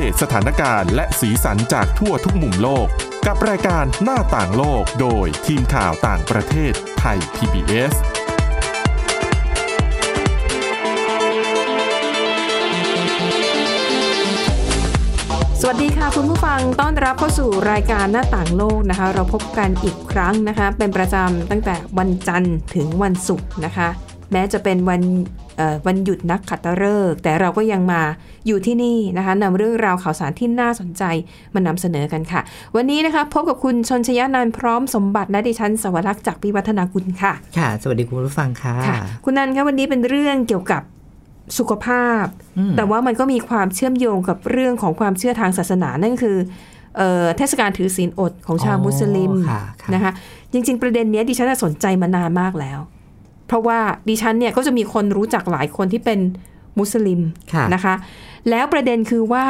เดตสถานการณ์และสีสันจากทั่วทุกมุมโลกกับรายการหน้าต่างโลกโดยทีมข่าวต่างประเทศไทย PBSสวัสดีค่ะคุณผู้ฟังต้อนรับเข้าสู่รายการหน้าต่างโลกนะคะเราพบกันอีกครั้งนะคะเป็นประจำตั้งแต่วันจันทร์ถึงวันศุกร์นะคะแม้จะเป็นวันหยุดนักขัตฤกษ์แต่เราก็ยังมาอยู่ที่นี่นะคะนำเรื่องราวข่าวสารที่น่าสนใจมานำเสนอกันค่ะวันนี้นะคะพบกับคุณชนชยานันท์พร้อมสมบัติและดิฉันสวรักษ์จากวิวัฒนากุลค่ะค่ะสวัสดีคุณผู้ฟังค่ะคุณนันท์คะวันนี้เป็นเรื่องเกี่ยวกับสุขภาพแต่ว่ามันก็มีความเชื่อมโยงกับเรื่องของความเชื่อทางศาสนานั่นคือเทศกาลถือศีลอดของชาวมุสลิมนะคะจริงๆประเด็นนี้ดิฉันสนใจมานานมากแล้วเพราะว่าดิฉันเนี่ยก็จะมีคนรู้จักหลายคนที่เป็นมุสลิมนะคะแล้วประเด็นคือว่า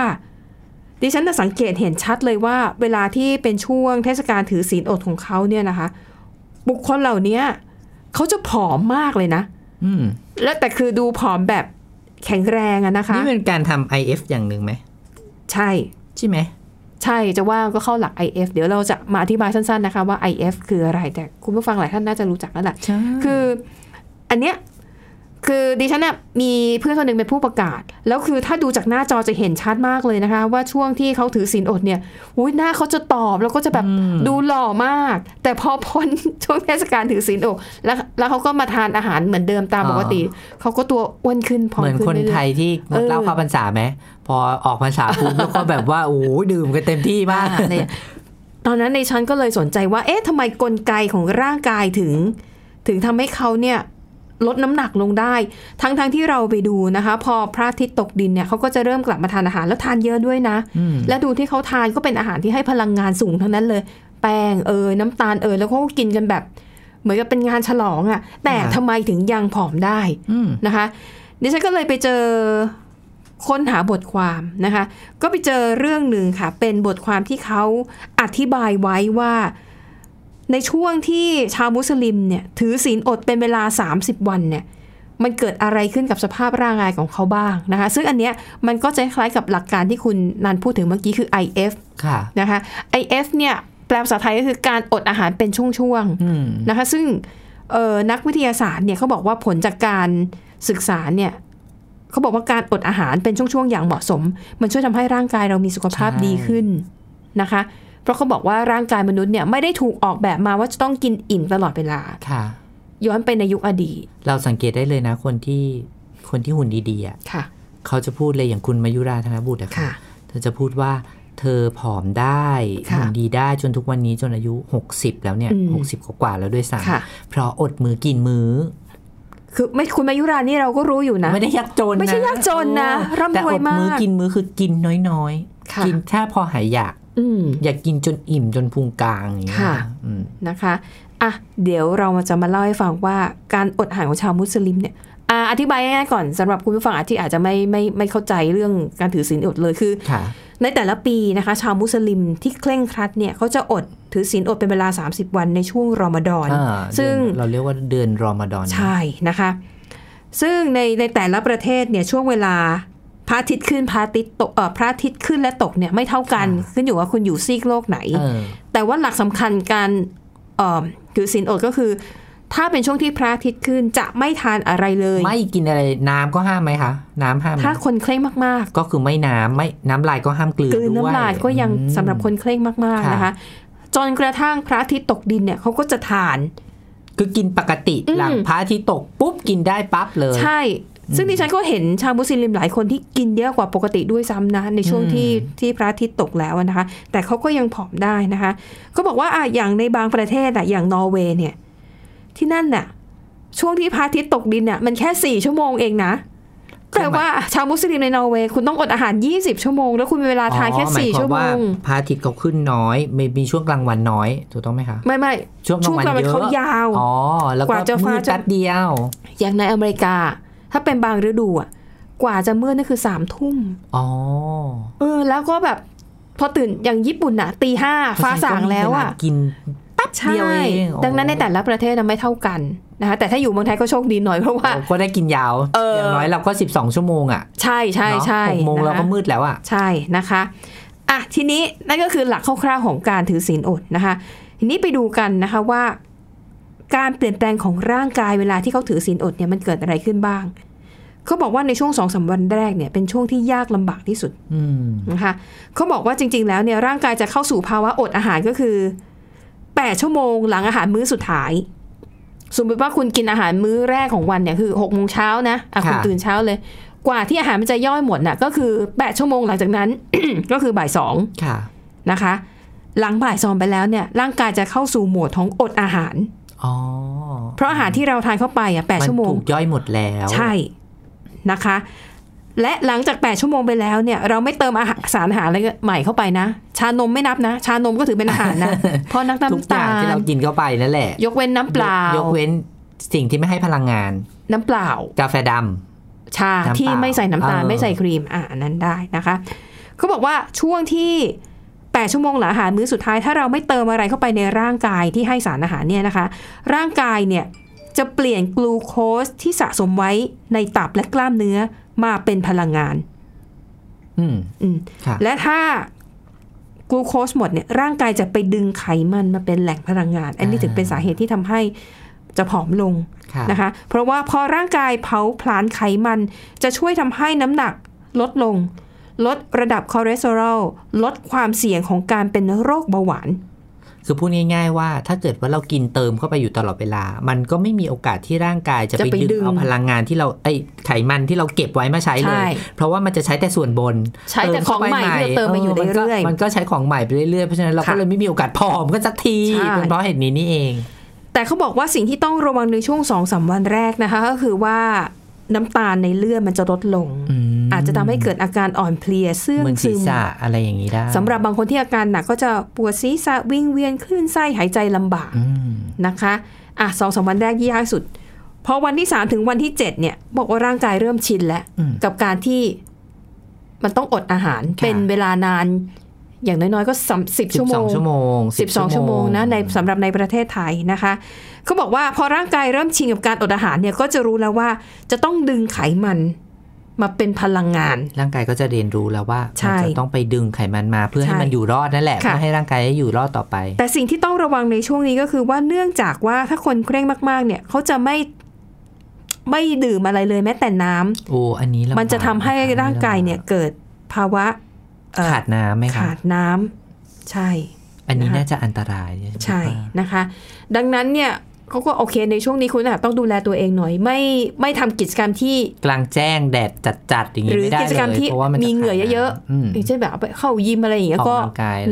ดิฉันสังเกตเห็นชัดเลยว่าเวลาที่เป็นช่วงเทศกาลถือศีลอดของเขาเนี่ยนะคะบุคคลเหล่านี้เขาจะผอมมากเลยนะแล้วแต่คือดูผอมแบบแข็งแรงอะนะคะนี่เป็นการทำ IF อย่างหนึ่งไหมใช่ใช่ไหมใช่จะว่าก็เข้าหลัก IF เดี๋ยวเราจะมาอธิบายสั้นๆนะคะว่า IF คืออะไรแต่คุณผู้ฟังหลายท่านน่าจะรู้จักแล้วแหละคืออันเนี้ยคือดิฉันน่ะมีเพื่อนคนหนึ่งเป็นผู้ประกาศแล้วคือถ้าดูจากหน้าจอจะเห็นชัดมากเลยนะคะว่าช่วงที่เขาถือศีลอดเนี่ยอุ้ยหน้าเขาจะตอบแล้วก็จะแบบดูหล่อมากแต่พอพ้นช่วงเทศกาลถือศีลอดแล้วเขาก็มาทานอาหารเหมือนเดิมตามปกติเขาก็ตัวอ้วนขึ้นผอมขึ้นเหมือนคนไทยที่งดเหล้าเข้าพรรษาไหมพอออกพรรษาปุ๊บแล้วก็แบบว่าโอ้ยดื่มกันเต็มที่มากตอนนั้นในชั้นก็เลยสนใจว่าเอ๊ะทำไมกลไกของร่างกายถึงทำให้เขาเนี่ยลดน้ำหนักลงได้ทั้งที่เราไปดูนะคะพอพระอาทิตย์ตกดินเนี่ยเขาก็จะเริ่มกลับมาทานอาหารแล้วทานเยอะด้วยนะและดูที่เขาทานก็เป็นอาหารที่ให้พลังงานสูงทั้งนั้นเลยแป้งน้ำตาลแล้วเขาก็กินกันแบบเหมือนกับเป็นงานฉลองอ่ะแต่ทำไมถึงยังผอมได้นะคะดิฉันก็เลยไปเจอค้นหาบทความนะคะก็ไปเจอเรื่องหนึ่งค่ะเป็นบทความที่เขาอธิบายไว้ว่าในช่วงที่ชาวมุสลิมเนี่ยถือศีลอดเป็นเวลา30วันเนี่ยมันเกิดอะไรขึ้นกับสภาพร่างกายของเขาบ้างนะคะซึ่งอันเนี้ยมันก็จะคล้ายกับหลักการที่คุณนันพูดถึงเมื่อกี้คือ IF นะคะ IF เนี่ยแปลภาษาไทยก็คือการอดอาหารเป็นช่วงๆนะคะซึ่งนักวิทยาศาสตร์เนี่ยเขาบอกว่าผลจากการศึกษาเนี่ยเขาบอกว่าการอดอาหารเป็นช่วงๆอย่างเหมาะสมมันช่วยทำให้ร่างกายเรามีสุขภาพดีขึ้นนะคะเพราะเขาบอกว่าร่างกายมนุษย์เนี่ยไม่ได้ถูกออกแบบมาว่าจะต้องกินอิ่มตลอดเวลาค่ะย้อนไปในยุคอดีตเราสังเกตได้เลยนะคนที่หุ่นดีๆอ่ะค่ะเขาจะพูดเลยอย่างคุณมายุราธนบุตรค่ะเธอจะพูดว่าเธอผอมได้หุ่นดีได้จนทุกวันนี้จนอายุ60แล้วเนี่ย60กว่าแล้วด้วยซ้ำเพราะอดมือกินมื้อคือไม่คุณมายุรานี่เราก็รู้อยู่นะไม่ได้ยากจนนะไม่ใช่ยากจนนะร่ำรวยมากแต่อดมื้อกินมื้อคือกินน้อยๆกินแค่พอหายอยากอยากกินจนอิ่มจนพุงกลางอย่างนี้นะคะอ่ะเดี๋ยวเราจะมาเล่าให้ฟังว่าการอดอาหารของชาวมุสลิมเนี่ยอธิบายง่ายๆก่อนสำหรับคุณผู้ฟังที่อาจจะไม่เข้าใจเรื่องการถือศีลอดเลยคือในแต่ละปีนะคะชาวมุสลิมที่เคร่งครัดเนี่ยเขาจะอดถือศีลอดเป็นเวลา30วันในช่วงรอมฎอนซึ่งเราเรียกว่าเดือนรอมฎอนใช่นะคะซึ่งในแต่ละประเทศเนี่ยช่วงเวลาพระอาทิตย์ขึ้นพระอาทิตย์ตกพระอาทิตย์ขึ้นและตกเนี่ยไม่เท่ากันขึ้นอยู่ว่าคุณอยู่ซีกโลกไหนแต่ว่าหลักสำคัญการถือศีลอดก็คือถ้าเป็นช่วงที่พระอาทิตย์ขึ้นจะไม่ทานอะไรเลยไม่กินอะไรน้ำก็ห้ามไหมคะน้ำห้ามถ้าคนเคร่งมากๆก็คือไม่น้ำไม่น้ำลายก็ห้ามกลืนด้วยน้ำลายก็ยังสำหรับคนเคร่งมากๆนะคะจนกระทั่งพระอาทิตย์ตกดินเนี่ยเขาก็จะทานคือกินปกติหลังพระอาทิตย์ตกปุ๊บกินได้ปั๊บเลยใช่ซึ่งดิฉันก็เห็นชาวมุสลิมหลายคนที่กินเยอะกว่าปกติด้วยซ้ำนะในช่วงที่พระอาทิตย์ตกแล้วนะคะแต่เขาก็ยังผอมได้นะคะก็บอกว่าอย่างในบางประเทศอย่างนอร์เวย์เนี่ยที่นั่นน่ะช่วงที่พระอาทิตย์ตกดินน่ะมันแค่4ชั่วโมงเองนะแต่ว่าชาวมุสลิมในนอร์เวย์คุณต้องอดอาหาร20ชั่วโมงแล้วคุณมีเวลาทานแค่4ชั่วโมงพระอาทิตย์เขาขึ้นน้อยมีช่วงกลางวันน้อยถูกต้องไหมคะไม่ช่วงกลางวันเขายาวแล้วก็มืดแป๊บเดียวอย่างในอเมริกาถ้าเป็นบางฤดูอ่ะกว่าจะมืดนั่นคือสามทุ่มแล้วก็แบบพอตื่นอย่างญี่ปุ่นน่ะตีห้าฟ้าสางแล้วอ่ะกินปั๊บเดียวเองดังนั้นในแต่ละประเทศไม่เท่ากัน นะคะแต่ถ้าอยู่เมืองไทยก็โชคดีหน่อยเพราะว่าก็ได้กินยาวอย่างน้อยเราก็12ชั่วโมงอ่ะใช่ใช่ใช่6โมงเราก็มืดแล้วอ่ะใช่นะคะอ่ะทีนี้นั่นก็คือหลักคร่าวๆของการถือศีลอดนะคะทีนี้ไปดูกันนะคะว่าการเปลี่ยนแปลงของร่างกายเวลาที่เขาถือศีลอดเนี่ยมันเกิดอะไรขึ้นบ้างเขาบอกว่าในช่วง 2-3 วันแรกเนี่ยเป็นช่วงที่ยากลำบากที่สุดนะคะเขาบอกว่าจริงๆแล้วเนี่ยร่างกายจะเข้าสู่ภาวะอดอาหารก็คือ8ชั่วโมงหลังอาหารมื้อสุดท้ายสมมติว่าคุณกินอาหารมื้อแรกของวันเนี่ยคือ 6 โมงเช้านะคุณตื่นเช้าเลยกว่าที่อาหารมันจะย่อยหมดน่ะก็คือ8ชั่วโมงหลังจากนั้น ก็คือบ่ายสองนะคะหลังบ่ายสองไปแล้วเนี่ยร่างกายจะเข้าสู่โหมดของอดอาหารเพราะอาหารที่เราทานเข้าไปอ่ะ8ชั่วโมงมันถูกย่อยหมดแล้วใช่นะคะและหลังจาก8ชั่วโมงไปแล้วเนี่ยเราไม่เติมอาหารสารอาหารอะไรใหม่เข้าไปนะชานมไม่นับนะชานมก็ถือเป็นอาหารนะเพราะน้ำตาลทุกอย่างที่เรากินเข้าไปนั่นแหละยกเว้นน้ำเปล่ายกเว้นสิ่งที่ไม่ให้พลังงานน้ำเปล่ากาแฟดำชาที่ไม่ใส่น้ำตาลไม่ใส่ครีมนั้นได้นะคะเขาบอกว่าช่วงที่8ชั่วโมงหลังอาหารมื้อสุดท้ายถ้าเราไม่เติมอะไรเข้าไปในร่างกายที่ให้สารอาหารเนี่ยนะคะร่างกายเนี่ยจะเปลี่ยนกลูโคสที่สะสมไว้ในตับและกล้ามเนื้อมาเป็นพลังงานและถ้ากลูโคสหมดเนี่ยร่างกายจะไปดึงไขมันมาเป็นแหล่งพลังงานอันนี้ถึงเป็นสาเหตุที่ทำให้จะผอมลงนะคะเพราะว่าพอร่างกายเผาผลาญไขมันจะช่วยทำให้น้ำหนักลดลงลดระดับคอเลสเตอรอลลดความเสี่ยงของการเป็นโรคเบาหวานคือพูดง่ายๆว่าถ้าเกิดว่าเรากินเติมเข้าไปอยู่ตลอดเวลามันก็ไม่มีโอกาสที่ร่างกายจะไปดึงเอาพลังงานที่เราไขมันที่เราเก็บไว้มาใช้เลยเพราะว่ามันจะใช้แต่ส่วนบนใช้แต่ของใหม่ที่เติมมาอยู่เรื่อยๆมันก็ใช้ของใหม่ไปเรื่อยๆเพราะฉะนั้นเราก็เลยไม่มีโอกาสผอมกันสักทีเป็นเพราะเหตุนี้นี่เองแต่เขาบอกว่าสิ่งที่ต้องระวังในช่วง 2-3 วันแรกนะคะก็คือว่าน้ำตาลในเลือดมันจะลดลงอาจจะทำให้เกิดอาการอ่อนเพลียซึ่งศีรษะอะไรอย่างนี้ได้สำหรับบางคนที่อาการหนักก็จะปวดศีรษะวิงเวียนคลื่นไส้หายใจลำบากนะคะอ่ะ 2-3 วันแรกยากสุดพอวันที่3ถึงวันที่7เนี่ยบอกว่าร่างกายเริ่มชินแล้วกับการที่มันต้องอดอาหารเป็นเวลานานอย่างน้อยๆก็10ชั่วโมง12ชั่วโมง12ชั่วโมงนะในสำหรับในประเทศไทยนะคะเขาบอกว่าพอร่างกายเริ่มชินกับการอดอาหารเนี่ยก็จะรู้แล้วว่าจะต้องดึงไขมันมาเป็นพลังงานร่างกายก็จะเรียนรู้แล้วว่ามันจะต้องไปดึงไขมันมาเพื่อให้มันอยู่รอดนั่นแหละเพื่อให้ร่างกายได้อยู่รอดต่อไปแต่สิ่งที่ต้องระวังในช่วงนี้ก็คือว่าเนื่องจากว่าถ้าคนเคร่งมากๆเนี่ยเขาจะไม่ดื่มอะไรเลยแม้แต่น้ำอันนี้มันจะทำให้ร่างกายเนี่ยเกิดภาวะขาดน้ำไหมคะขาดน้ำใช่อันนี้น่าจะอันตรายใช่นะคะดังนั้นเนี่ยเขาก็โอเคในช่วงนี้คุณอาจต้องดูแลตัวเองหน่อยไม่ทำกิจกรรมที่กลางแจ้งแดดจัดๆอย่างนี้ไม่ได้เลยหรือกิจกรรมที่มีเหงื่อเยอะๆอย่างเช่นแบบไปเข้ายิมอะไรอย่างเงี้ยก็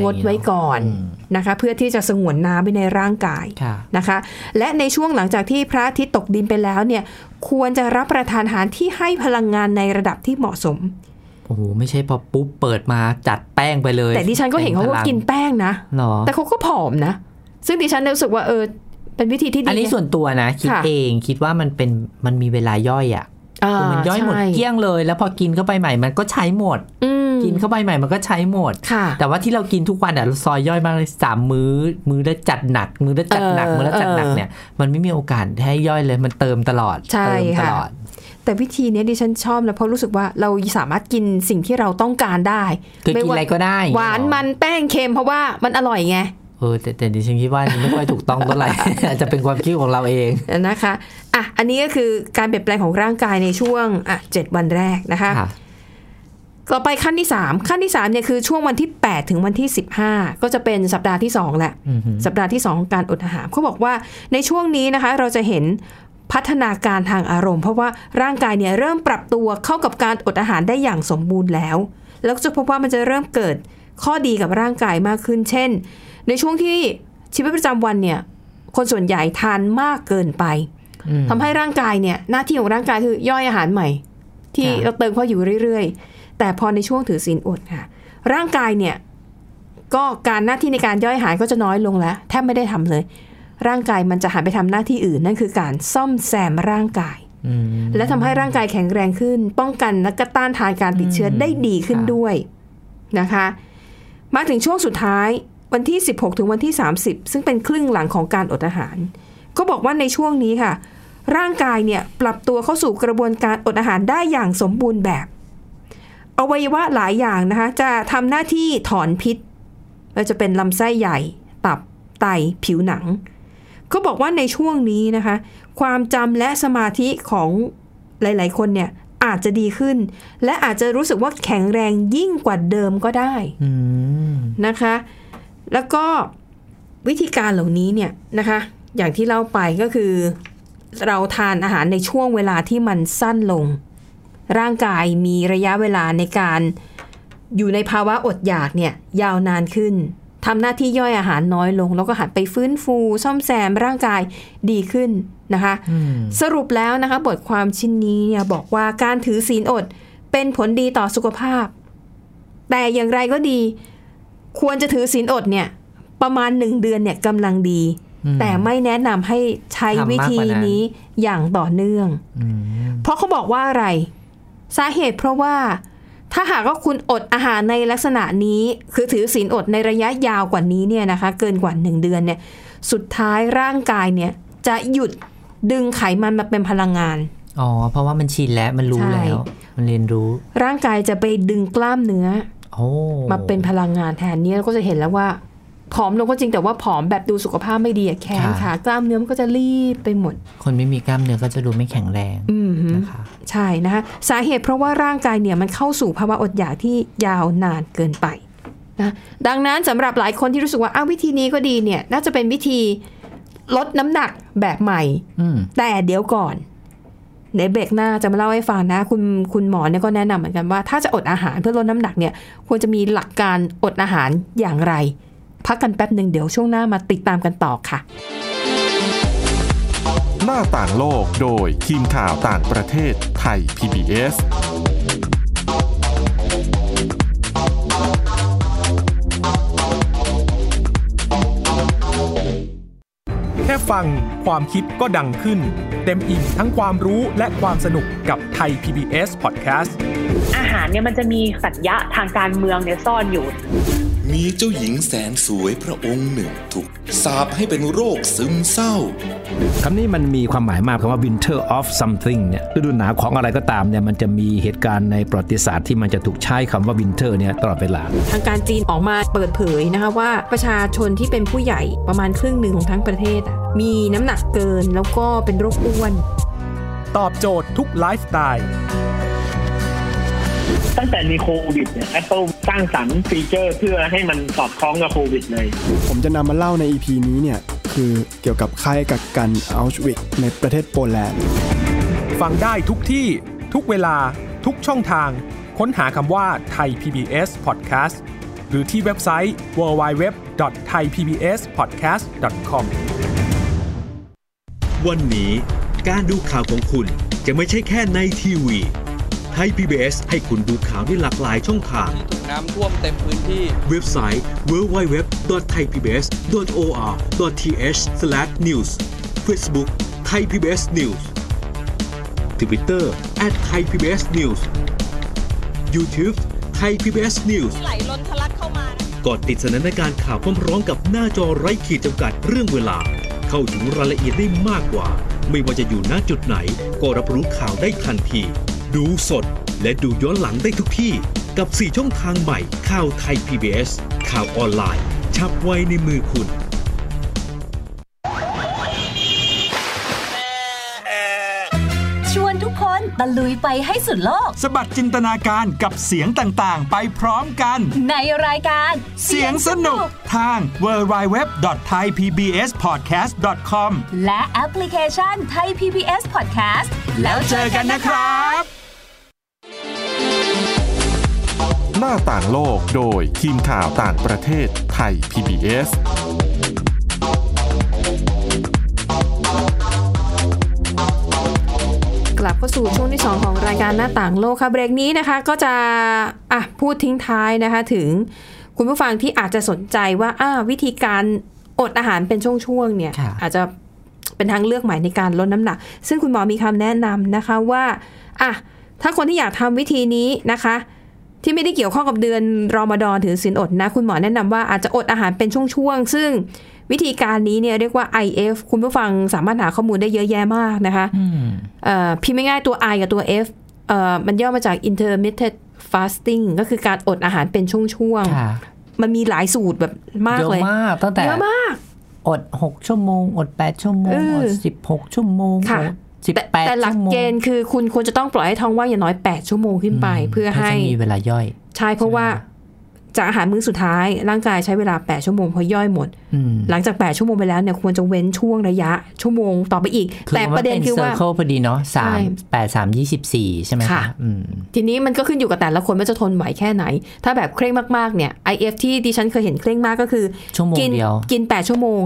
งดไว้ก่อนนะคะเพื่อที่จะสงวนน้ำไว้ในร่างกายนะคะและในช่วงหลังจากที่พระอาทิตย์ตกดินไปแล้วเนี่ยควรจะรับประทานอาหารที่ให้พลังงานในระดับที่เหมาะสมโอ้โหไม่ใช่พอปุ๊บเปิดมาจัดแป้งไปเลยแต่ดิฉันก็เห็นเขากินแป้งนะแต่เขาก็ผอมนะซึ่งดิฉันรู้สึกว่าเป็นวิธีที่ดีอันนี้ส่วนตัวนะคิดเองคิดว่ามันมีเวลาย่อยอะมันย่อยหมดเกลี้ยงเลยแล้วพอกินเข้าไปใหม่มันก็ใช้หมดกินเข้าไปใหม่มันก็ใช้หมดแต่ว่าที่เรากินทุกวันอะซอยย่อยมากเลย3มื้อแล้วจัดหนักมื้อแล้วจัดหนักมื้อแล้วจัดหนักเนี่ยมันไม่มีโอกาสให้ย่อยเลยมันเติมตลอดเติมตลอดแต่วิธีนี้ดิฉันชอบแล้วเพราะรู้สึกว่าเราสามารถกินสิ่งที่เราต้องการได้ไม่ว่าอะไรก็ได้หวานมันแป้งเค็มเพราะว่ามันอร่อยไงแต่ดิฉันคิดว่าไม่ค่อยถูกต้องเท่าไหร่อาจจะเป็นความคิดของเราเองนะคะอ่ะอันนี้ก็คือการเปลี่ยนแปลงของร่างกายในช่วง7วันแรกนะคะต่อไปขั้นที่3ขั้นที่3เนี่ยคือช่วงวันที่8ถึงวันที่15ก็จะเป็นสัปดาห์ที่2แหละสัปดาห์ที่2ของการอดอาหารเขาบอกว่าในช่วงนี้นะคะเราจะเห็นพัฒนาการทางอารมณ์เพราะว่าร่างกายเนี่ยเริ่มปรับตัวเข้ากับการอดอาหารได้อย่างสมบูรณ์แล้วจะพบว่ามันจะเริ่มเกิดข้อดีกับร่างกายมากขึ้นเช่นในช่วงที่ชีวิตประจำวันเนี่ยคนส่วนใหญ่ทานมากเกินไปทำให้ร่างกายเนี่ยหน้าที่ของร่างกายคือย่อยอาหารใหม่ที่เราเติมเข้าอยู่เรื่อยๆแต่พอในช่วงถือศีลอดค่ะร่างกายเนี่ยก็การหน้าที่ในการย่อยอาหารก็จะน้อยลงแล้วแทบไม่ได้ทำเลยร่างกายมันจะหันไปทำหน้าที่อื่นนั่นคือการซ่อมแซมร่างกายและทำให้ร่างกายแข็งแรงขึ้นป้องกันและก็ต้านทานการติดเชื้อได้ดีขึ้นด้วยนะคะมาถึงช่วงสุดท้ายวันที่16ถึงวันที่30ซึ่งเป็นครึ่งหลังของการอดอาหารก็บอกว่าในช่วงนี้ค่ะ ร่างกายเนี่ยปรับตัวเข้าสู่กระบวนการอดอาหารได้อย่างสมบูรณ์แบบอวัยวะหลายอย่างนะคะจะทำหน้าที่ถอนพิษไม่ว่าจะเป็นลำไส้ใหญ่ตับไตผิวหนังเขาบอกว่าในช่วงนี้นะคะความจำและสมาธิของหลายๆคนเนี่ยอาจจะดีขึ้นและอาจจะรู้สึกว่าแข็งแรงยิ่งกว่าเดิมก็ได้ นะคะแล้วก็วิธีการเหล่านี้เนี่ยนะคะอย่างที่เล่าไปก็คือเราทานอาหารในช่วงเวลาที่มันสั้นลงร่างกายมีระยะเวลาในการอยู่ในภาวะอดอยากเนี่ยยาวนานขึ้นทำหน้าที่ย่อยอาหารน้อยลงแล้วก็หันไปฟื้นฟูซ่อมแซมร่างกายดีขึ้นนะคะสรุปแล้วนะคะบทความชิ้นนี้เนี่ยบอกว่าการถือศีลอดเป็นผลดีต่อสุขภาพแต่อย่างไรก็ดีควรจะถือศีลอดเนี่ยประมาณ1เดือนเนี่ยกำลังดีแต่ไม่แนะนำให้ใช้วิธีนี้อย่างต่อเนื่องเพราะเขาบอกว่าอะไรสาเหตุเพราะว่าถ้าหากว่าคุณอดอาหารในลักษณะนี้คือถือศีลอดในระยะยาวกว่านี้เนี่ยนะคะเกินกว่า1เดือนเนี่ยสุดท้ายร่างกายเนี่ยจะหยุดดึงไขมันมาเป็นพลังงานอ๋อเพราะว่ามันชินแล้วมันรู้แล้วมันเรียนรู้ร่างกายจะไปดึงกล้ามเนื้อมาเป็นพลังงานแทนนี้เราก็จะเห็นแล้วว่าผอมลงก็จริงแต่ว่าผอมแบบดูสุขภาพไม่ดีแขนขากล้ามเนื้อมันก็จะรีบไปหมดคนไม่มีกล้ามเนื้อก็จะดูไม่แข็งแรงนะคะใช่นะคะสาเหตุเพราะว่าร่างกายเนี่ยมันเข้าสู่ภาวะอดอยากที่ยาวนานเกินไปนะดังนั้นสำหรับหลายคนที่รู้สึกว่าวิธีนี้ก็ดีเนี่ยน่าจะเป็นวิธีลดน้ำหนักแบบใหม่แต่เดี๋ยวก่อนในเบรกหน้าจะมาเล่าให้ฟังนะคุณหมอเนี่ยก็แนะนำเหมือนกันว่าถ้าจะอดอาหารเพื่อลดน้ำหนักเนี่ยควรจะมีหลักการอดอาหารอย่างไรพักกันแป๊บหนึ่งเดี๋ยวช่วงหน้ามาติดตามกันต่อค่ะหน้าต่างโลกโดยทีมข่าวต่างประเทศไทย PBSแค่ฟังความคิดก็ดังขึ้นเต็มอิ่มทั้งความรู้และความสนุกกับไทย PBS Podcast อาหารเนี่ยมันจะมีสัญญะทางการเมืองเนี่ยซ่อนอยู่มีเจ้าหญิงแสนสวยพระองค์หนึ่งถูกสาปให้เป็นโรคซึมเศร้าคำนี้มันมีความหมายมากคำว่า Winter of something เนี่ยฤดูหนาวของอะไรก็ตามเนี่ยมันจะมีเหตุการณ์ในประวัติศาสตร์ที่มันจะถูกใช้คำว่า Winter เนี่ยตลอดเวลาทางการจีนออกมาเปิดเผยนะคะว่าประชาชนที่เป็นผู้ใหญ่ประมาณครึ่งหนึ่งของทั้งประเทศมีน้ำหนักเกินแล้วก็เป็นโรคอ้วนตอบโจทย์ทุกไลฟ์สไตล์ตั้งแต่มีโควิดเนี่ย Apple สร้างสรรค์ฟีเจอร์เพื่อให้มันสอดคล้องกับโควิดเลยผมจะนำมาเล่าใน EP นี้เนี่ยคือเกี่ยวกับค่ายกักกันอัลชวิกในประเทศโปแลนด์ฟังได้ทุกที่ทุกเวลาทุกช่องทางค้นหาคำว่า Thai PBS Podcast หรือที่เว็บไซต์ www.thaipbspodcast.com วันนี้การดูข่าวของคุณจะไม่ใช่แค่ในทีวีไทย PBS ให้คุณดูข่าวได้หลากหลายช่องทางถูกน้ำท่วมเต็มพื้นที่เว็บไซต์ www.thaipbs.or.th/news Facebook Thai PBS News Twitter @thaipbsnews YouTube Thai PBS News ไหลล้นทะลักเข้ามานะกดติดสนันในการข่าวพร้อมกับหน้าจอไร้ขีดจำกัดเรื่องเวลาเข้าถึงรายละเอียดได้มากกว่าไม่ว่าจะอยู่ณจุดไหนก็รับรู้ข่าวได้ทันทีดูสดและดูย้อนหลังได้ทุกที่กับ4ช่องทางใหม่ข่าวไทย PBS ข่าวออนไลน์ชับไว้ในมือคุณชวนทุกคนตะลุยไปให้สุดโลกสะบัดจินตนาการกับเสียงต่างๆไปพร้อมกันในรายการเสียงสนุกทาง www.thaipbspodcast.com และแอปพลิเคชัน Thai PBS Podcast แล้วเจอกันนะครับหน้าต่างโลกโดยทีมข่าวต่างประเทศไทย PBSกลับเข้าสู่ช่วงที่2ของรายการหน้าต่างโลกค่ะเบรกนี้นะคะก็จะพูดทิ้งท้ายนะคะถึงคุณผู้ฟังที่อาจจะสนใจว่าวิธีการอดอาหารเป็นช่วงๆเนี่ยอาจจะเป็นทางเลือกใหม่ในการลดน้ำหนักซึ่งคุณหมอมีคำแนะนำนะคะว่าถ้าคนที่อยากทำวิธีนี้นะคะที่ไม่ได้เกี่ยวข้องกับเดือนรอมฎอนถือศีลอดนะคุณหมอแนะนำว่าอาจจะอดอาหารเป็นช่วงๆซึ่ง วิธีการนี้เนี่ยเรียกว่า IF คุณผู้ฟังสามารถหาข้อมูลได้เยอะแยะมากนะคะพิมพ์ง่ายๆตัว I กับตัว F มันย่อมาจาก intermittent fasting ก็คือการอดอาหารเป็นช่วงๆมันมีหลายสูตรแบบมากเลยเยอะมากตั้งแต่อด6ชั่วโมงอด8ชั่วโมงอด16ชั่วโมงแต่หลักเกณฑ์คือคุณควรจะต้องปล่อยให้ท้องว่างอย่างน้อย8ชั่วโมงขึ้นไปเพื่อให้มีเวลาย่อยใช่เพราะว่าจากอาหารมื้อสุดท้ายร่างกายใช้เวลา8ชั่วโมงพอย่อยหมดหลังจาก8ชั่วโมงไปแล้วเนี่ยควรจะเว้นช่วงระยะชั่วโมงต่อไปอีกแต่ประเด็นคือว่าพอดีเนาะ3 8 3 24ใช่มั้ยคะทีนี้มันก็ขึ้นอยู่กับแต่ละคนว่าจะทนไหวแค่ไหนถ้าแบบเคร่งมากๆเนี่ย IF ที่ดิฉันเคยเห็นเคร่งมากก็คือกิน8ชั่วโมง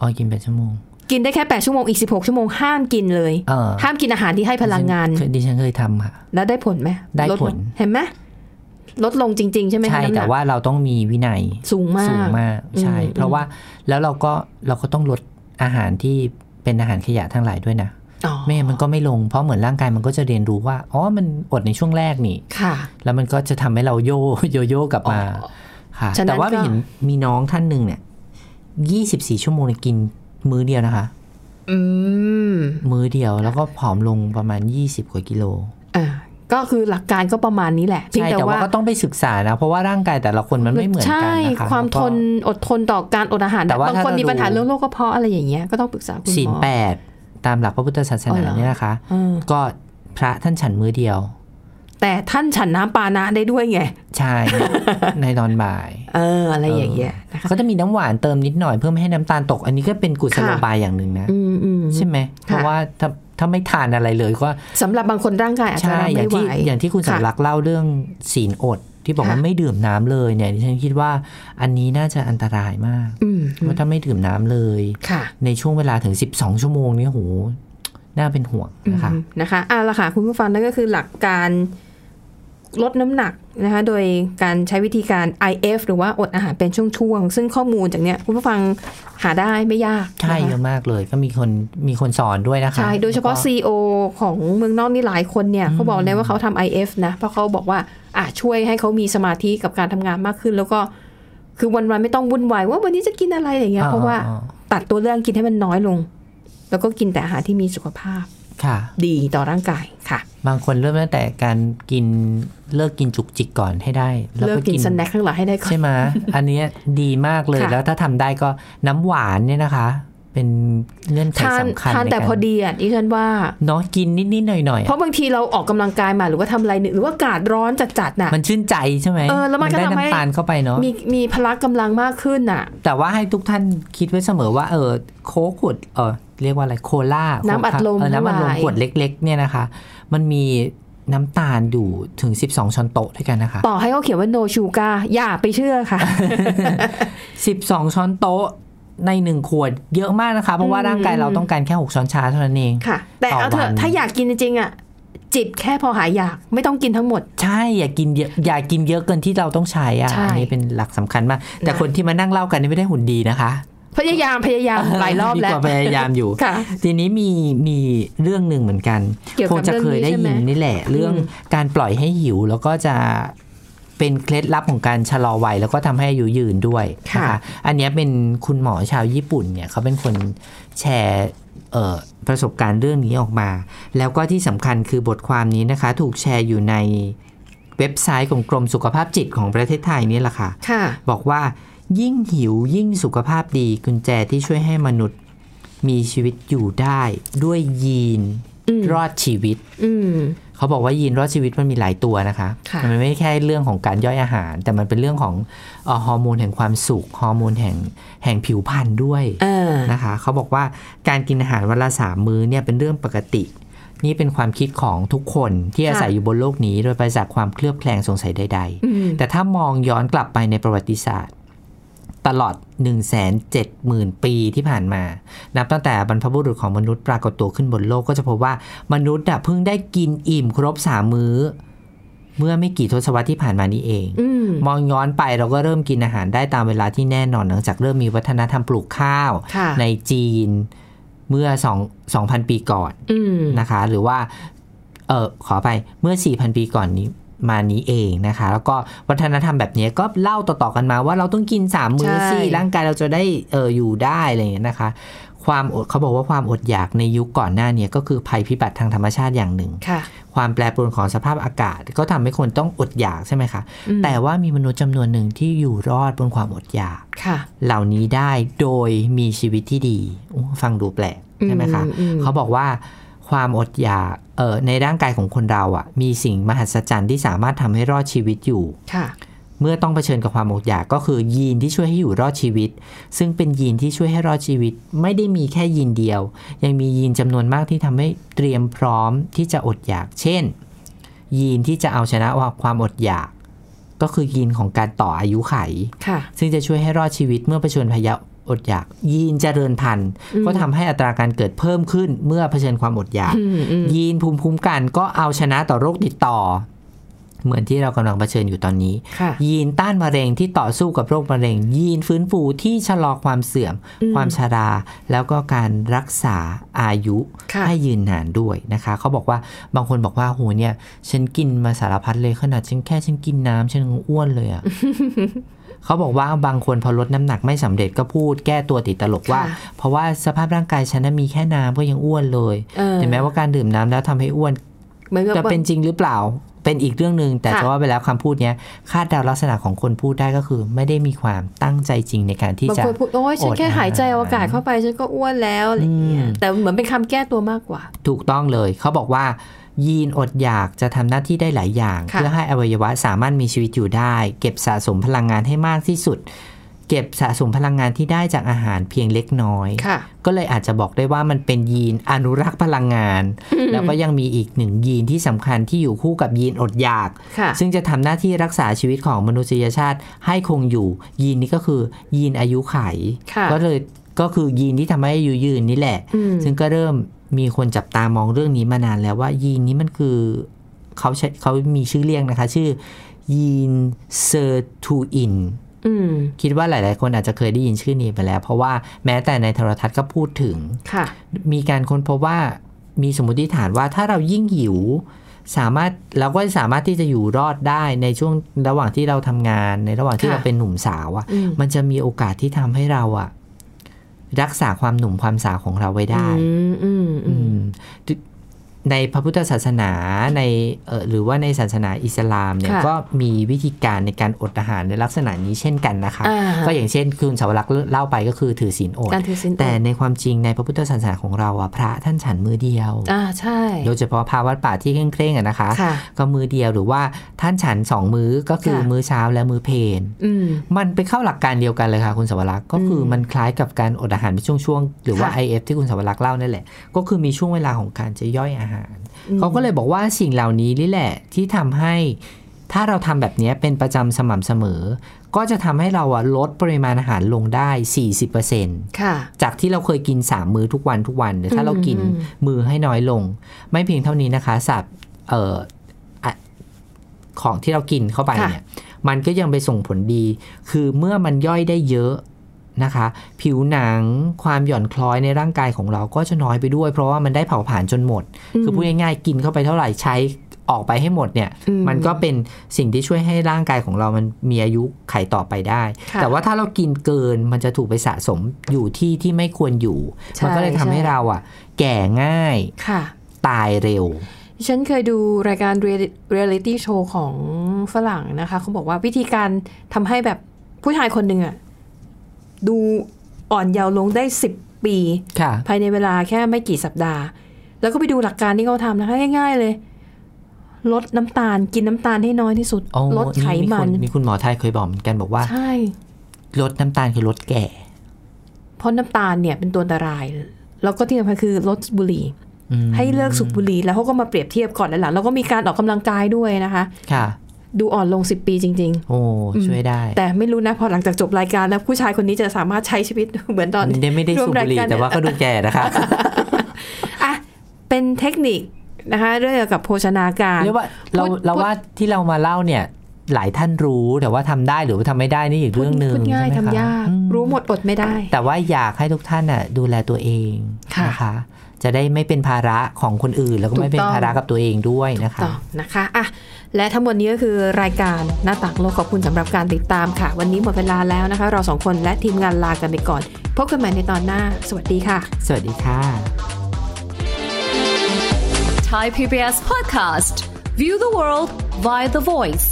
อ๋อกิน8ชั่วโมงกินได้แค่8ชั่วโมงอีก16ชั่วโมงห้ามกินเลยห้ามกินอาหารที่ให้พลังงานดิฉันเคยทำค่ะแล้วได้ผลไหมได้ผลเห็นไหมลดลงจริงๆใช่ไหมคะใช่แต่ว่าเราต้องมีวินัยสูงมากใช่เพราะว่าแล้วเราก็ต้องลดอาหารที่เป็นอาหารขยะทั้งหลายด้วยนะแม่มันก็ไม่ลงเพราะเหมือนร่างกายมันก็จะเรียนรู้ว่าอ๋อมันอดในช่วงแรกนี่แล้วมันก็จะทำให้เราโย่กลับมาค่ะแต่ว่าเห็นมีน้องท่านนึงเนี่ย24ชั่วโมงกินมื้อเดียวนะคะมื้อเดียวแล้วก็ผอมลงประมาณ20กว่ากิโลก็คือหลักการก็ประมาณนี้แหละแต่ว่าก็ต้องไปศึกษานะเพราะว่าร่างกายแต่ละคนมันไม่เหมือนกันนะคะความทนอดทนต่อการอดอาหารบางคนมีปัญหาเรื่องโรคกระเพาะอะไรอย่างเงี้ยก็ต้องปรึกษาคุณหมอศีล8ตามหลักพระพุทธศาสนาเนี่ยนะคะก็พระท่านฉันมื้อเดียวแต่ท่านฉันน้ำปานะได้ด้วยไงใช่ในตอนบ่ายอะไรอย่างเงี้ยนะคะก็จะมีน้ำหวานเติมนิดหน่อยเพื่อไม่ให้น้ำตาลตกอันนี้ก็เป็นกุศโลบายอย่างนึงนะใช่ไหมเพราะว่าถ้าไม่ทานอะไรเลยก็สำหรับบางคนร่างกายอาจจะไม่ไหวอย่างที่คุณสำลักเล่าเรื่องศีลอดที่บอกว่าไม่ดื่มน้ำเลยเนี่ยฉันคิดว่าอันนี้น่าจะอันตรายมากเพราะถ้าไม่ดื่มน้ำเลยในช่วงเวลาถึง12ชั่วโมงนี่โหน่าเป็นห่วงนะคะเอาละค่ะคุณผู้ฟังนั่นก็คือหลักการลดน้ำหนักนะคะโดยการใช้วิธีการ IF หรือว่าอดอาหารเป็นช่วงๆซึ่งข้อมูลจากเนี้ยคุณผู้ฟังหาได้ไม่ยากใช่เยอะมากเลยก็มีคนสอนด้วยนะคะใช่โดยเฉพาะ CEO ของเมืองนอกนี่หลายคนเนี่ยเขาบอกเลยว่าเขาทำ IF นะเพราะเขาบอกว่าช่วยให้เขามีสมาธิกับการทำงานมากขึ้นแล้วก็คือวันๆไม่ต้องวุ่นวายว่าวันนี้จะกินอะไรอย่างเงี้ยเพราะว่าตัดตัวเรื่องกินให้มันน้อยลงแล้วก็กินแต่อาหารที่มีสุขภาพดีต่อร่างกายค่ะบางคนเริ่มตั้งแต่การกินเลิกกินจุกจิกก่อนให้ได้แล้วก็กินสแน็คข้างหลังให้ได้ก่อนใช่ไหมอันนี้ดีมากเลยแล้วถ้าทำได้ก็น้ำหวานเนี่ยนะคะเป็นเงื่อนไขสำคัญทานแต่พอดีอ่ะดิฉันว่าเนาะกินนิดๆหน่อยๆเพราะบางทีเราออกกำลังกายมาหรือว่าทำอะไรหรือว่าอากาศร้อนจัดๆน่ะมันชื่นใจใช่ไหมแล้วมันก็ทำให้น้ำตาลเข้าไปเนาะมีพละกำลังมากขึ้นน่ะแต่ว่าให้ทุกท่านคิดไว้เสมอว่าโค้กขวดเรียกว่าอะไรโคลาน้ำอัดลมขวดเล็กๆเนี่ยนะคะมันมีน้ำตาลอยู่ถึง12ช้อนโต๊ะด้วยกันนะคะต่อให้เขาเขียนว่า no sugar อย่าไปเชื่อค่ะ 12ช้อนโต๊ะใน1ขวดเยอะมากนะคะเพราะว่าร่างกายเราต้องการแค่6ช้อนชาเท่านั้นเองค่ะแต่เอาเถอะถ้าอยากกินจริงๆจิบแค่พอหายอยากไม่ต้องกินทั้งหมดใช่อย่ากินเยอะเกินที่เราต้องใช้อันนี้เป็นหลักสำคัญมากแต่คนที่มานั่งเล่ากันนี่ไม่ได้หุ่นดีนะคะพยายามหลายรอบแล้วพยายามอยู่ทีนี้มีเรื่องนึงเหมือนกันคงจะเคยได้ยินนี่แหละเรื่องการปล่อยให้หิวแล้วก็จะเป็นเคล็ดลับของการชะลอวัยแล้วก็ทำให้อายุยืนด้วยนะคะอันนี้เป็นคุณหมอชาวญี่ปุ่นเนี่ยเขาเป็นคนแชร์ประสบการณ์เรื่องนี้ออกมาแล้วก็ที่สำคัญคือบทความนี้นะคะถูกแชร์อยู่ในเว็บไซต์ของกรมสุขภาพจิตของประเทศไทยนี่แหละค่ะบอกว่ายิ่งหิวยิ่งสุขภาพดีกุญแจที่ช่วยให้มนุษย์มีชีวิตอยู่ได้ด้วยยีนรอดชีวิตเขาบอกว่ายีนรอดชีวิตมันมีหลายตัวนะคะมันไม่ใช่เรื่องของการย่อยอาหารแต่มันเป็นเรื่องของฮอร์โมนแห่งความสุขฮอร์โมนแห่งผิวพรรณด้วยนะคะเขาบอกว่าการกินอาหารวันละ3มื้อเนี่ยเป็นเรื่องปกตินี่เป็นความคิดของทุกคนที่อาศัยอยู่บนโลกนี้โดยปราศจากความเคลือบแคลงสงสัยใดๆแต่ถ้ามองย้อนกลับไปในประวัติศาสตร์ตลอด 170,000 ปีที่ผ่านมานับตั้งแต่บรรพบุรุษของมนุษย์ปรากฏตัวขึ้นบนโลกก็จะพบว่ามนุษย์เพิ่งได้กินอิ่มครบ3มื้อเมื่อไม่กี่ทศวรรษที่ผ่านมานี้เองมองย้อนไปเราก็เริ่มกินอาหารได้ตามเวลาที่แน่นอนหลังจากเริ่มมีวัฒนธรรมปลูกข้าวในจีนเมื่อ 2,000 ปีก่อนนะคะหรือว่าขอไปเมื่อ 4,000 ปีก่อนนี้ มานี้เองนะคะแล้วก็วัฒนธรรมแบบนี้ก็เล่าต่อๆกันมาว่าเราต้องกิน3มื้อสิร่างกายเราจะได้อยู่ได้อะไรอย่างเงี้ยนะคะความอดเขาบอกว่าความอดอยากในยุคก่อนหน้านี้ก็คือภัยพิบัติทางธรรมชาติอย่างหนึ่งความแปรปรวนของสภาพอากาศก็ทำให้คนต้องอดอยากใช่ไหมคะแต่ว่ามีมนุษย์จำนวนหนึ่งที่อยู่รอดบนความอดอยากเหล่านี้ได้โดยมีชีวิตที่ดีฟังดูแปลกใช่ไหมคะเขาบอกว่าความอดอยากในร่างกายของคนเราอ่ะมีสิ่งมหัศจรรย์ที่สามารถทำให้รอดชีวิตอยู่เมื่อต้องเผชิญกับความอดอยากก็คือยีนที่ช่วยให้อยู่รอดชีวิตซึ่งเป็นยีนที่ช่วยให้รอดชีวิตไม่ได้มีแค่ยีนเดียวยังมียีนจำนวนมากที่ทำให้เตรียมพร้อมที่จะอดอยากเช่นยีนที่จะเอาชนะความอดอยากก็คือยีนของการต่ออายุไขซึ่งจะช่วยให้รอดชีวิตเมื่อเผชิญพยาอดอยากยีนเจริญพันธุ์ก็ทำให้อัตราการเกิดเพิ่มขึ้นเมื่อเผชิญความอดอยากยีนภูมิคุ้มกันก็เอาชนะต่อโรคติดต่อเหมือนที่เรากำลังเผชิญอยู่ตอนนี้ยีนต้านมะเร็งที่ต่อสู้กับโรคมะเร็งยีนฟื้นฟูที่ชะลอความเสื่อมความชราแล้วก็การรักษาอายุให้ยืนนานด้วยนะคะเขาบอกว่าบางคนบอกว่าโหเนี่ยฉันกินมาสารพัดเลยขนาดฉันกินน้ำฉันอ้วนเลยอ่ะ เขาบอกว่าบางคนพอลดน้ำหนักไม่สำเร็จก็พูดแก้ตัวติดตลกว่าเพราะว่าสภาพร่างกายฉันมีแค่น้ำก็ยังอ้วนเลยเห็นไหมว่าการดื่มน้ำแล้วทำให้อ้วนจะเป็นจริงหรือเปล่าเป็นอีกเรื่องหนึ่งแต่จะว่าไปแล้วคำพูดนี้คาดเดาลักษณะของคนพูดได้ก็คือไม่ได้มีความตั้งใจจริงในการที่จะบางคนพูดโอ้ยฉันแค่หายใจอากาศเข้าไปฉันก็อ้วนแล้วอะไรเงี้ยแต่เหมือนเป็นคำแก้ตัวมากกว่าถูกต้องเลยเขาบอกว่ายีนอดอยากจะทำหน้าที่ได้หลายอย่างเพื่อให้อวัยวะสามารถมีชีวิตอยู่ได้เก็บสะสมพลังงานให้มากที่สุดเก็บสะสมพลังงานที่ได้จากอาหารเพียงเล็กน้อยก็เลยอาจจะบอกได้ว่ามันเป็นยีนอนุรักษ์พลังงานแล้วก็ยังมีอีกหนึ่งยีนที่สำคัญที่อยู่คู่กับยีนอดอยากซึ่งจะทำหน้าที่รักษาชีวิตของมนุษยชาติให้คงอยู่ยีนนี้ก็คือยีนอายุไขก็คือยีนที่ทำให้อายุยืนนี่แหละซึ่งก็เริ่มมีคนจับตามองเรื่องนี้มานานแล้วว่ายีนนี้มันคือเขามีชื่อเรียกนะคะชื่อยีนเซอร์ทูอินคิดว่าหลายๆคนอาจจะเคยได้ยินชื่อนี้ไปแล้วเพราะว่าแม้แต่ในโทรทัศน์ก็พูดถึงมีการค้นพบว่ามีสมมติฐานว่าถ้าเรายิ่งหิวเราก็สามารถที่จะอยู่รอดได้ในช่วงระหว่างที่เราทำงานในระหว่างที่เราเป็นหนุ่มสาวมันจะมีโอกาสที่ทำให้เรารักษาความหนุ่มความสาวของเราไว้ได้ในพระพุทธศาสนาในหรือว่าในศาสนาอิสลามเนี่ยก็มีวิธีการในการอดอาหารในลักษณะนี้เช่นกันนะคะก็อย่างเช่นคุณสาวรักษ์เล่าไปก็คือถือศีลอดแต่ในความจริงในพระพุทธศาสนาของเราพระท่านฉันมือเดียวใช่โดยเฉพาะพระวัดป่าที่เคร่งๆนะคะก็มือเดียวหรือว่าท่านฉัน2มื้อก็คือมื้อเช้าและมื้อเพลนมันไปเข้าหลักการเดียวกันเลยค่ะคุณสาวรักษ์ก็คือมันคล้ายกับการอดอาหารเป็นช่วงๆหรือว่า IF ที่คุณสาวรักษ์เล่านั่นแหละก็คือมีช่วงเวลาของการจะย่อยอาหารเขาก็เลยบอกว่าสิ่งเหล่านี้นี่แหละที่ทำให้ถ้าเราทำแบบนี้เป็นประจำสม่ำเสมอก็จะทำให้เราลดปริมาณอาหารลงได้ 40% จากที่เราเคยกิน3มื้อทุกวันถ้าเรากินมื้อให้น้อยลงไม่เพียงเท่านี้นะคะสับของที่เรากินเข้าไปเนี่ยมันก็ยังไปส่งผลดีคือเมื่อมันย่อยได้เยอะนะคะผิวหนังความหย่อนคล้อยในร่างกายของเราก็จะน้อยไปด้วยเพราะว่ามันได้เผาผลาญจนหมดคือพูดง่ายๆกินเข้าไปเท่าไหร่ใช้ออกไปให้หมดเนี่ยมันก็เป็นสิ่งที่ช่วยให้ร่างกายของเรามันมีอายุไขต่อไปได้แต่ว่าถ้าเรากินเกินมันจะถูกไปสะสมอยู่ที่ที่ไม่ควรอยู่มันก็เลยทำให้เราแก่ง่ายตายเร็วฉันเคยดูรายการเรียลิตี้โชว์ของฝรั่งนะคะเขาบอกว่าวิธีการทำให้แบบผู้ชายคนหนึ่งดูอ่อนเยาว์ลงได้10 ปีภายในเวลาแค่ไม่กี่สัปดาห์แล้วก็ไปดูหลักการที่เขาทำนะคะง่ายๆเลยลดน้ำตาลกินน้ำตาลให้น้อยที่สุดลดไขมันมีคุณหมอไทยเคยบอกเหมือนกันบอกว่าใช่ลดน้ำตาลคือลดแก่เพราะน้ำตาลเนี่ยเป็นตัวอันตรายแล้วก็ที่สำคัญคือลดบุหรี่ให้เลิกสูบบุหรี่แล้วเขาก็มาเปรียบเทียบก่อนและหลังแล้วก็มีการออกกำลังกายด้วยนะคะดูอ่อนลง10 ปีจริงๆโอ้ช่วยได้แต่ไม่รู้นะพอหลังจากจบรายการแล้วผู้ชายคนนี้จะสามารถใช้ชีวิตเหมือนตอนไม่ได้สูบบุหรี่แต่ว่าก็ดูแก่นะคะเป็นเทคนิคนะคะเรื่องเกี่ยวกับโภชนาการเรียกว่าเราว่าที่เรามาเล่าเนี่ยหลายท่านรู้แต่ว่าทำได้หรือว่าทำไม่ได้นี่อีกเรื่องนึงง่ายทำยากรู้หมดอดไม่ได้แต่ว่าอยากให้ทุกท่านดูแลตัวเองนะคะจ จะได้ไม่เป็นภาระของคนอื่นแล้วก็ไม่เป็นภาระกับตัวเองด้วยนะคะอ่ะและทั้งหมดนี้ก็คือรายการหน้าต่างโลกขอบคุณสำหรับการติดตามค่ะวันนี้หมดเวลาแล้วนะคะเราสองคนและทีมงานลากันไปก่อนพบกันใหม่ในตอนหน้าสวัสดีค่ะสวัสดีค่ะ Thai PBS Podcast View the world via the voice